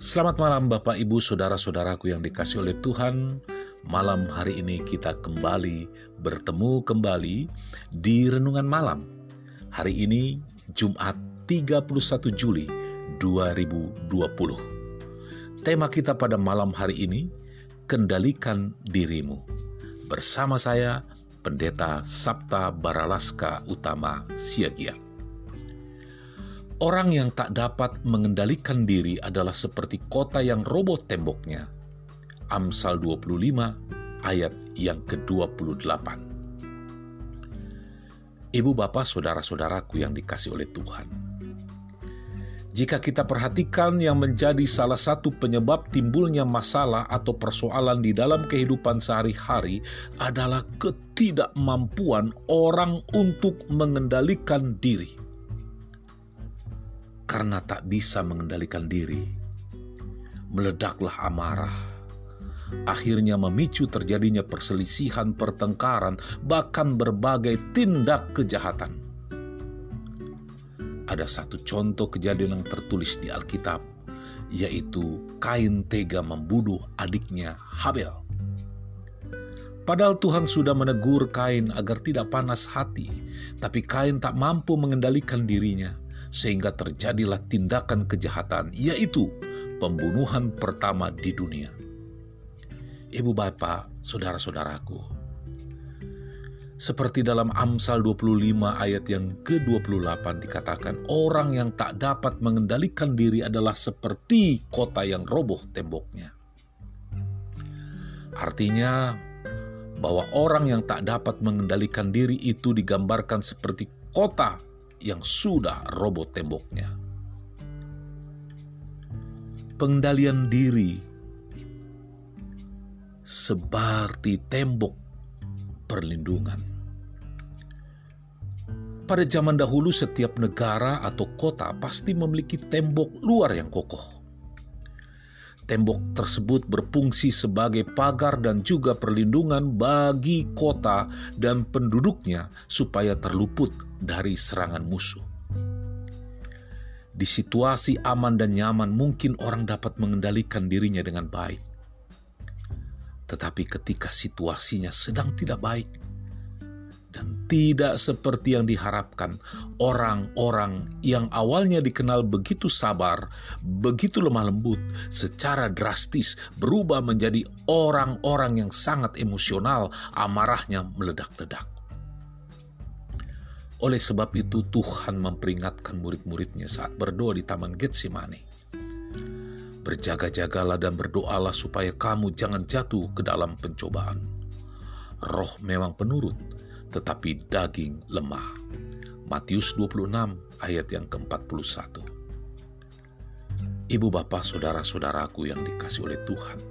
Selamat malam Bapak, Ibu, Saudara-saudaraku yang dikasihi oleh Tuhan. Malam hari ini kita bertemu kembali di Renungan Malam. Hari ini Jumat 31 Juli 2020. Tema kita pada malam hari ini, Kendalikan Dirimu. Bersama saya, Pendeta Sapta Baralaska Utama Siagian. Orang yang tak dapat mengendalikan diri adalah seperti kota yang roboh temboknya. Amsal 25 ayat yang ke-28. Ibu, Bapak, Saudara-saudaraku yang dikasihi oleh Tuhan. Jika kita perhatikan yang menjadi salah satu penyebab timbulnya masalah atau persoalan di dalam kehidupan sehari-hari adalah ketidakmampuan orang untuk mengendalikan diri. Karena tak bisa mengendalikan diri, meledaklah amarah. Akhirnya memicu terjadinya perselisihan, pertengkaran, bahkan berbagai tindak kejahatan. Ada satu contoh kejadian yang tertulis di Alkitab, yaitu Kain tega membunuh adiknya Habel. Padahal Tuhan sudah menegur Kain agar tidak panas hati, tapi Kain tak mampu mengendalikan dirinya. Sehingga terjadilah tindakan kejahatan, yaitu pembunuhan pertama di dunia. Ibu, Bapak, Saudara-saudaraku, seperti dalam Amsal 25 ayat yang ke-28 dikatakan, orang yang tak dapat mengendalikan diri adalah seperti kota yang roboh temboknya. Artinya, bahwa orang yang tak dapat mengendalikan diri itu digambarkan seperti kota yang sudah roboh temboknya. Pengendalian diri seperti tembok perlindungan. Pada zaman dahulu setiap negara atau kota pasti memiliki tembok luar yang kokoh. Tembok tersebut berfungsi sebagai pagar dan juga perlindungan bagi kota dan penduduknya supaya terluput dari serangan musuh. Di situasi aman dan nyaman mungkin orang dapat mengendalikan dirinya dengan baik. Tetapi ketika situasinya sedang tidak baik dan tidak seperti yang diharapkan, orang-orang yang awalnya dikenal begitu sabar, begitu lemah lembut, secara drastis berubah menjadi orang-orang yang sangat emosional, amarahnya meledak-ledak. Oleh sebab itu Tuhan memperingatkan murid-muridnya saat berdoa di Taman Getsemane. Berjaga-jagalah dan berdoalah supaya kamu jangan jatuh ke dalam pencobaan. Roh memang penurut, tetapi daging lemah. Matius 26 ayat yang ke-41. Ibu, Bapak, Saudara-saudaraku yang dikasihi oleh Tuhan.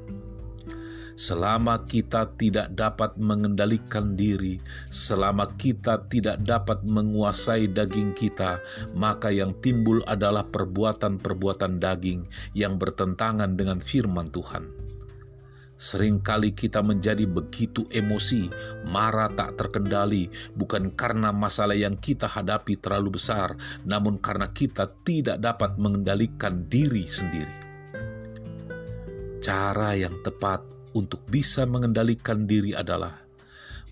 Selama kita tidak dapat mengendalikan diri, selama kita tidak dapat menguasai daging kita, maka yang timbul adalah perbuatan-perbuatan daging yang bertentangan dengan firman Tuhan. Seringkali kita menjadi begitu emosi, marah tak terkendali, bukan karena masalah yang kita hadapi terlalu besar, namun karena kita tidak dapat mengendalikan diri sendiri. Cara yang tepat untuk bisa mengendalikan diri adalah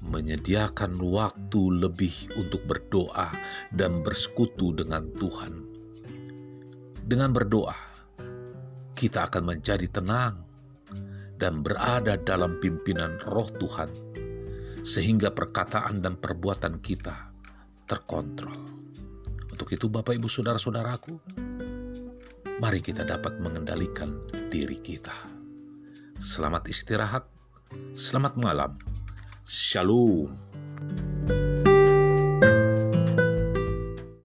menyediakan waktu lebih untuk berdoa dan bersekutu dengan Tuhan. Dengan berdoa, kita akan menjadi tenang dan berada dalam pimpinan Roh Tuhan, sehingga perkataan dan perbuatan kita terkontrol. Untuk itu Bapak, Ibu, Saudara-saudaraku, mari kita dapat mengendalikan diri kita. Selamat istirahat, selamat malam, Shalom.